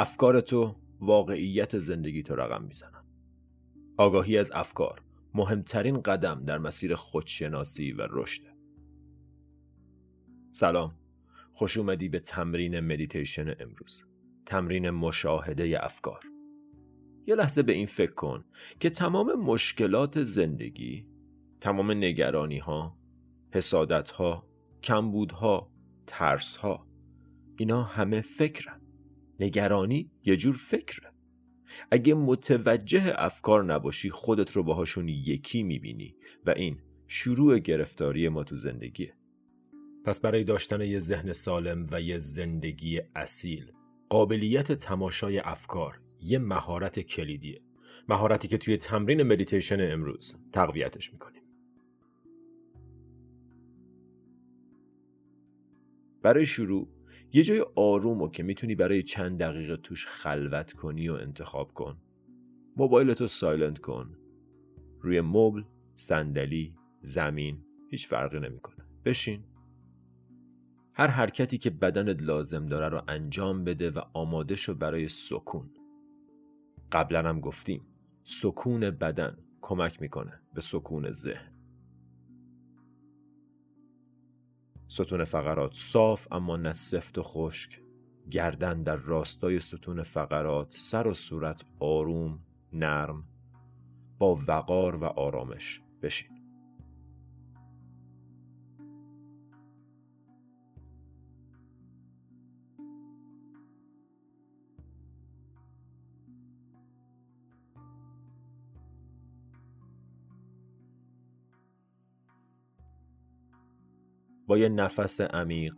افکار تو واقعیت زندگی تو رقم میزنن. آگاهی از افکار مهمترین قدم در مسیر خودشناسی و رشده. سلام، خوش اومدی به تمرین مدیتیشن امروز، تمرین مشاهده افکار. یه لحظه به این فکر کن که تمام مشکلات زندگی، تمام نگرانی ها، حسادت ها، کمبود ها، ترس ها، اینا همه فکرن. نگرانی یه جور فکره. اگه متوجه افکار نباشی خودت رو باهاشون یکی میبینی و این شروع گرفتاری ما تو زندگیه. پس برای داشتن یه ذهن سالم و یه زندگی اصیل، قابلیت تماشای افکار یه مهارت کلیدیه. مهارتی که توی تمرین مدیتیشن امروز تقویتش میکنیم. برای شروع یه جای آرومو که میتونی برای چند دقیقه توش خلوت کنی و انتخاب کن. موبایلتو سایلنت کن. روی مبل، صندلی، زمین هیچ فرقی نمیکنه. بشین. هر حرکتی که بدنت لازم داره رو انجام بده و آماده شو برای سکون. قبلا هم گفتیم سکون بدن کمک میکنه به سکون ذهن. ستون فقرات صاف اما نه سفت و خشک. گردن در راستای ستون فقرات، سر و صورت آروم، نرم، با وقار و آرامش بشین. با یه نفس عمیق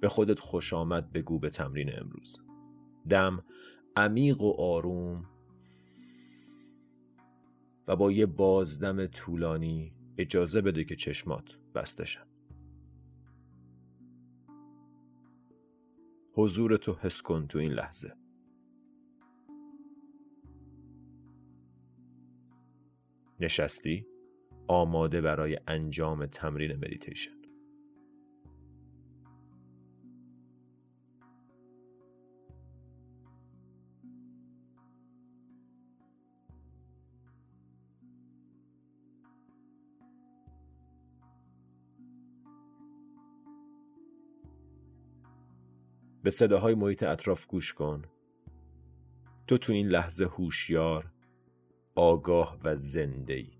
به خودت خوش آمد بگو به تمرین امروز. دم عمیق و آروم و با یه بازدم طولانی اجازه بده که چشمات بسته شن. حضورتو حس کن تو این لحظه. نشستی آماده برای انجام تمرین مدیتیشن. به صداهای محیط اطراف گوش کن. تو این لحظه هوشیار، آگاه و زنده‌ای.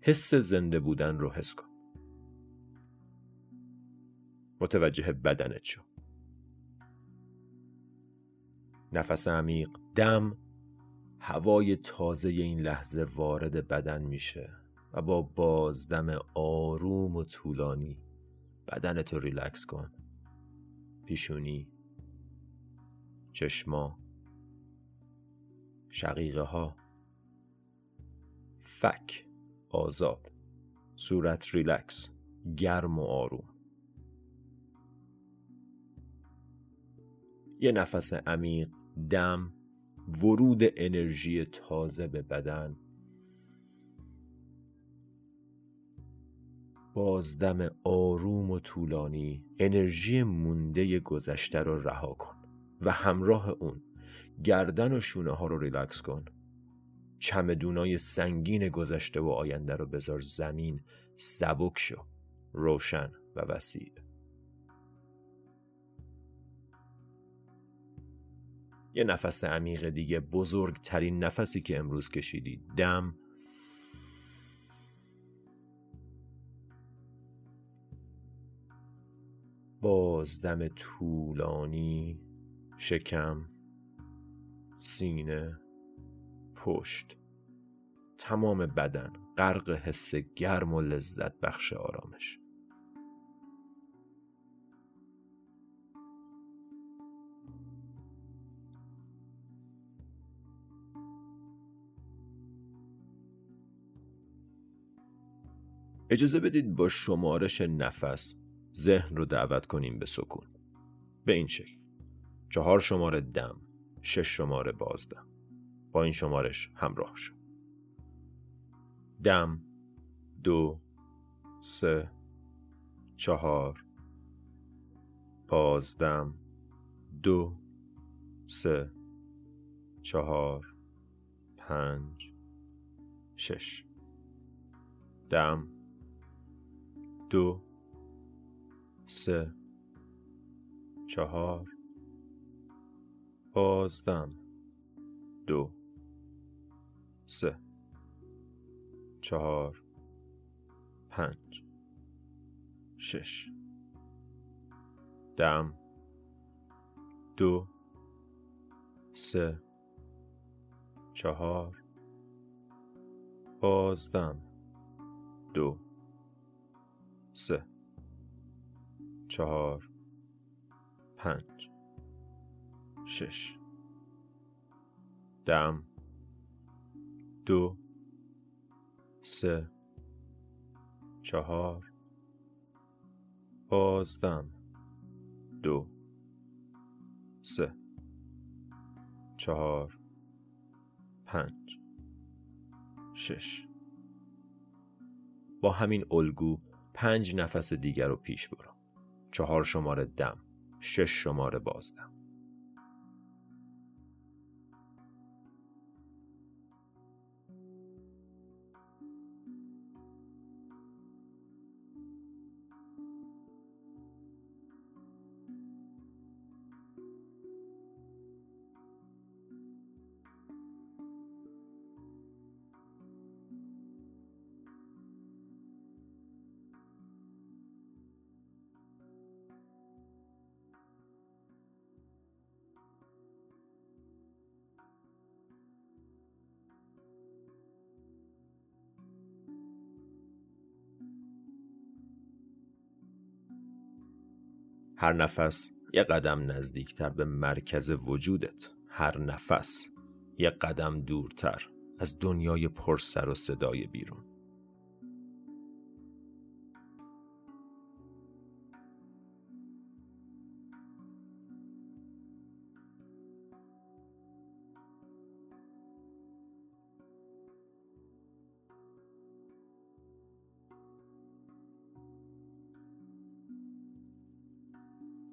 حس زنده بودن رو حس کن. متوجه بدنت شو. نفس عمیق، دم، هوای تازه این لحظه وارد بدن میشه و با بازدم آروم و طولانی بدنت رو ریلکس کن. پیشونی، چشما، شقیقه ها، فک آزاد، صورت ریلکس، گرم و آروم. یه نفس عمیق، دم، ورود انرژی تازه به بدن، بازدم آروم و طولانی، انرژی مونده گذشته رو رها کن و همراه اون گردن و شونه ها رو ریلکس کن. چمدونای سنگین گذشته و آینده رو بذار زمین. سبک شو، روشن و وسیع. یه نفس عمیق دیگه، بزرگترین نفسی که امروز کشیدی. دم، بازدم طولانی، شکم، سینه، پشت، تمام بدن غرق حس گرم و لذت بخش آرامش. اجازه بدید با شمارش نفس ذهن رو دعوت کنیم به سکون. به این شکل: 4 شماره دم، 6 شماره بازدم. با این شمارش همراه شو. دم، 2، 3، 4. بازدم، 2، 3، 4 5 6. دم 2 3 4. بازدم 2 3 4 5 6. دم 2 3 4. بازدم 2 3 4 5 6. دم 2 3 4. بازدم 2 3 4 5 6. با همین الگو 5 نفس دیگر رو پیش برو. 4 شماره دم، 6 شماره بازدم. هر نفس یک قدم نزدیکتر به مرکز وجودت، هر نفس یک قدم دورتر از دنیای پر سر و صدای بیرون.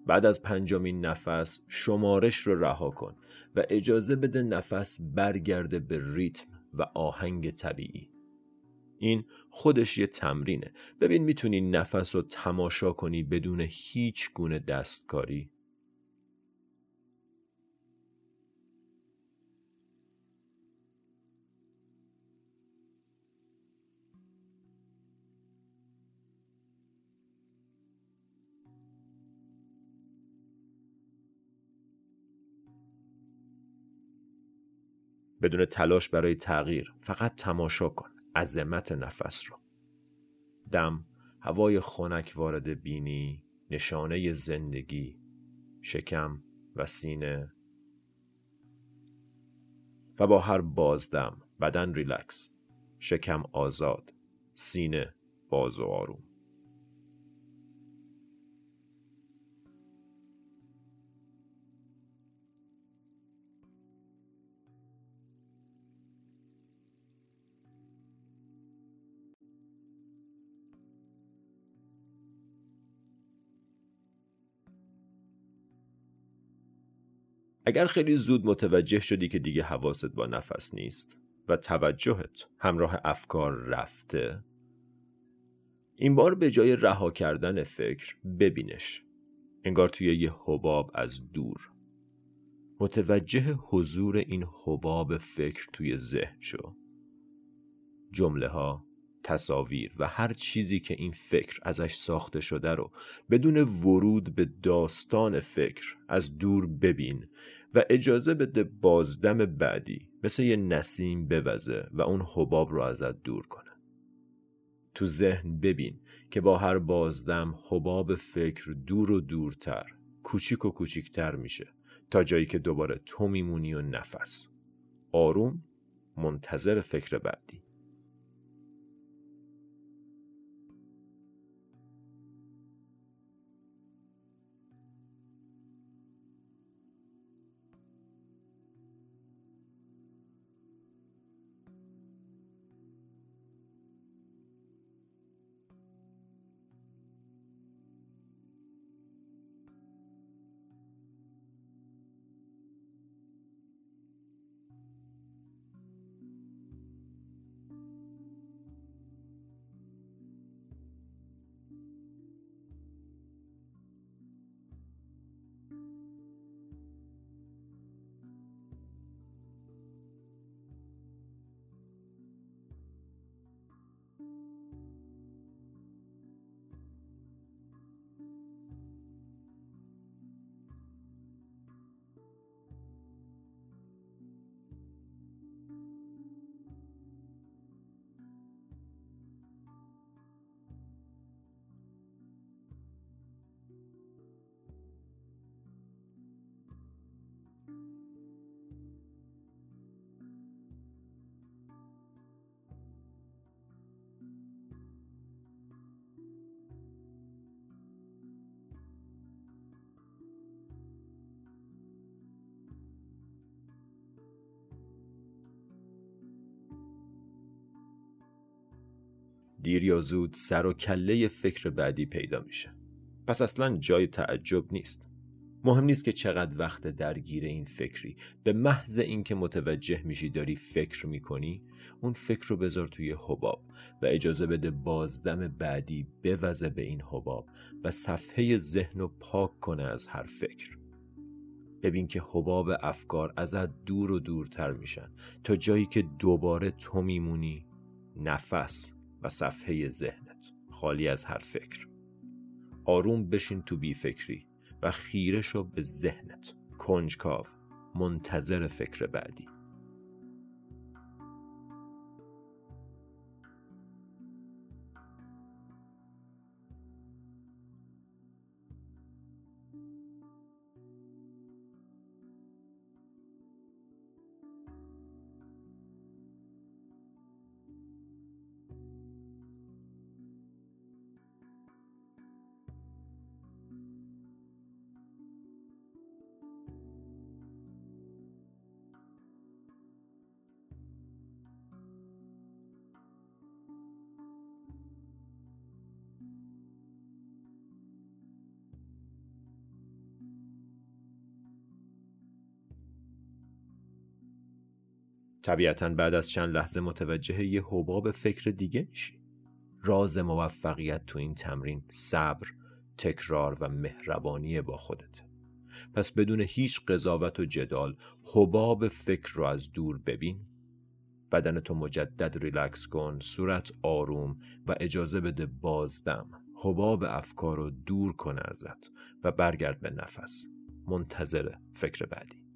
بعد از 5مین نفس شمارش رو رها کن و اجازه بده نفس برگرده به ریتم و آهنگ طبیعی. این خودش یه تمرینه. ببین میتونی نفس رو تماشا کنی بدون هیچ گونه دستکاری. بدون تلاش برای تغییر، فقط تماشا کن عظمت نفس رو. دم، هوای خنک وارد بینی، نشانه زندگی، شکم و سینه. و با هر بازدم، بدن ریلکس، شکم آزاد، سینه باز و آروم. اگر خیلی زود متوجه شدی که دیگه حواست با نفس نیست و توجهت همراه افکار رفته، این بار به جای رها کردن فکر ببینش. انگار توی یه حباب از دور. متوجه حضور این حباب فکر توی ذهن شو. جمله ها، تصاویر و هر چیزی که این فکر ازش ساخته شده رو بدون ورود به داستان فکر از دور ببین و اجازه بده بازدم بعدی مثل یه نسیم بوزه و اون حباب رو ازت دور کنه. تو ذهن ببین که با هر بازدم حباب فکر دور و دورتر، کوچیک و کوچیکتر میشه تا جایی که دوباره تو میمونی و نفس آروم منتظر فکر بعدی. دیر یا زود سر و کله فکر بعدی پیدا میشه. پس اصلا جای تعجب نیست. مهم نیست که چقدر وقت درگیر این فکری. به محض اینکه متوجه میشی داری فکر میکنی، اون فکر رو بذار توی حباب و اجازه بده بازدم بعدی بوزه به این حباب و صفحه ذهن رو پاک کنه از هر فکر. ببین که حباب افکار ازت دور و دورتر میشن تا جایی که دوباره تو میمونی، نفس و صفحه ذهنت خالی از هر فکر. آروم بشین تو بی فکری و خیره شو به ذهنت، کنجکاو، منتظر فکر بعدی. طبیعتاً بعد از چند لحظه متوجه یه حباب فکر دیگه میشی. راز موفقیت تو این تمرین صبر، تکرار و مهربانی با خودت. پس بدون هیچ قضاوت و جدال حباب فکر رو از دور ببین. بدنتو مجدد ریلکس کن، صورت آروم و اجازه بده بازدم حباب افکار رو دور کنه ازت و برگرد به نفس، منتظر فکر بعدی.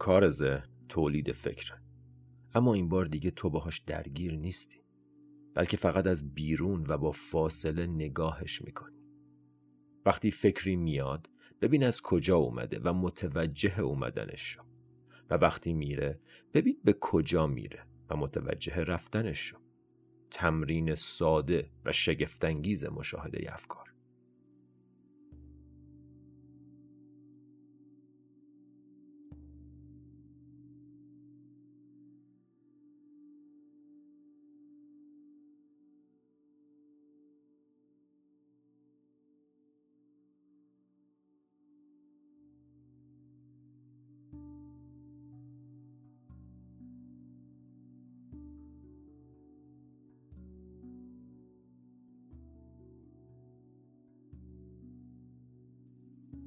کار ذهن تولید فکره، اما این بار دیگه تو باهاش درگیر نیستی، بلکه فقط از بیرون و با فاصله نگاهش میکنی. وقتی فکری میاد ببین از کجا اومده و متوجه اومدنش شو، و وقتی میره ببین به کجا میره و متوجه رفتنش شو. تمرین ساده و شگفت‌انگیز مشاهده افکار.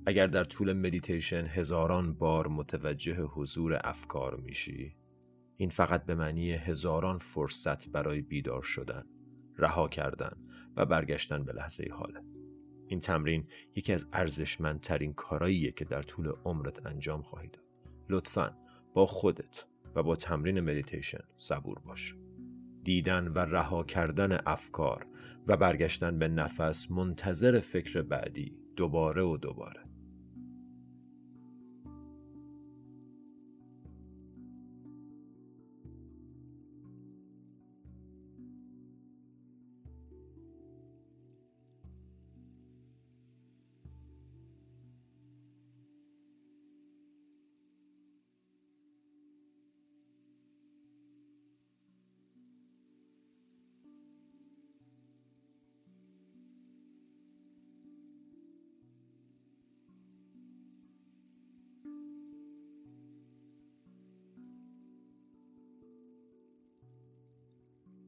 اگر در طول مدیتیشن هزاران بار متوجه حضور افکار میشی، این فقط به معنی هزاران فرصت برای بیدار شدن، رها کردن و برگشتن به لحظه حاله. این تمرین یکی از ارزشمندترین کاراییه که در طول عمرت انجام خواهی داد. لطفاً با خودت و با تمرین مدیتیشن صبور باش. دیدن و رها کردن افکار و برگشتن به نفس، منتظر فکر بعدی، دوباره و دوباره.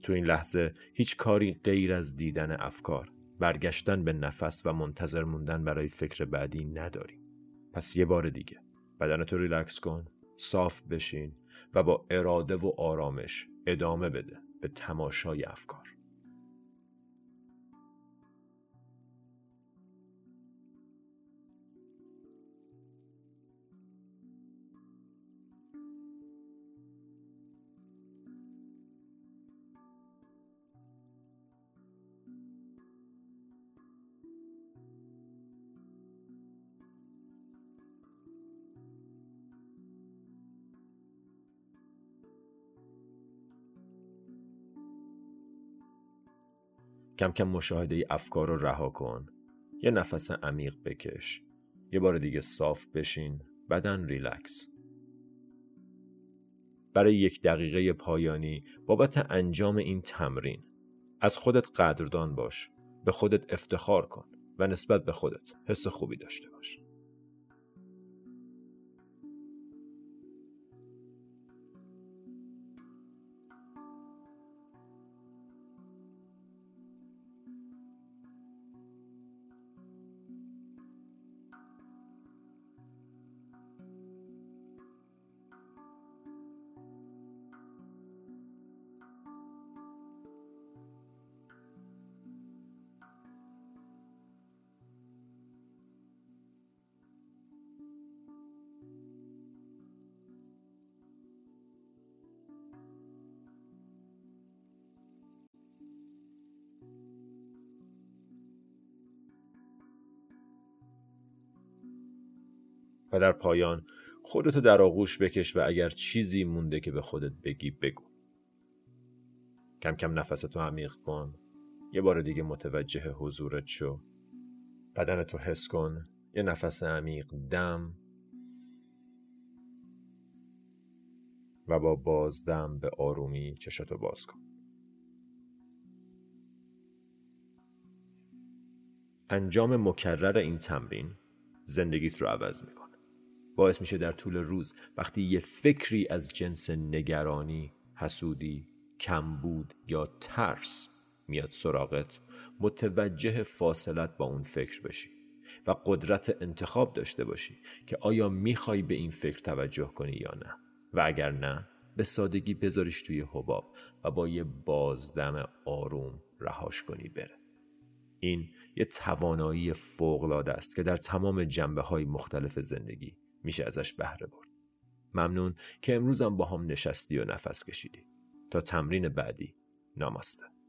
تو این لحظه هیچ کاری غیر از دیدن افکار، برگشتن به نفس و منتظر موندن برای فکر بعدی نداری. پس یه بار دیگه بدنتو ریلکس کن، صاف بشین و با اراده و آرامش ادامه بده به تماشای افکار. کم کم مشاهده افکار رو رها کن. یه نفس عمیق بکش. یه بار دیگه صاف بشین. بدن ریلکس. برای 1 دقیقه پایانی بابت انجام این تمرین از خودت قدردان باش. به خودت افتخار کن و نسبت به خودت حس خوبی داشته باش. و در پایان خودتو در آغوش بکش و اگر چیزی مونده که به خودت بگی بگو. کم کم نفستو عمیق کن. یه بار دیگه متوجه حضورت شو. بدنتو حس کن. یه نفس عمیق دم و با بازدم به آرومی چشاتو باز کن. انجام مکرر این تمرین زندگیت رو عوض میکنه. باعث میشه در طول روز وقتی یه فکری از جنس نگرانی، حسودی، کمبود یا ترس میاد سراغت، متوجه فاصلت با اون فکر بشی و قدرت انتخاب داشته باشی که آیا میخوای به این فکر توجه کنی یا نه، و اگر نه به سادگی بذاریش توی حباب و با یه بازدم آروم رهاش کنی بره. این یه توانایی فوق‌العاده است که در تمام جنبه‌های مختلف زندگی میشه ازش بهره برد. ممنون که امروز هم با هم نشستی و نفس کشیدی. تا تمرین بعدی، ناماسته.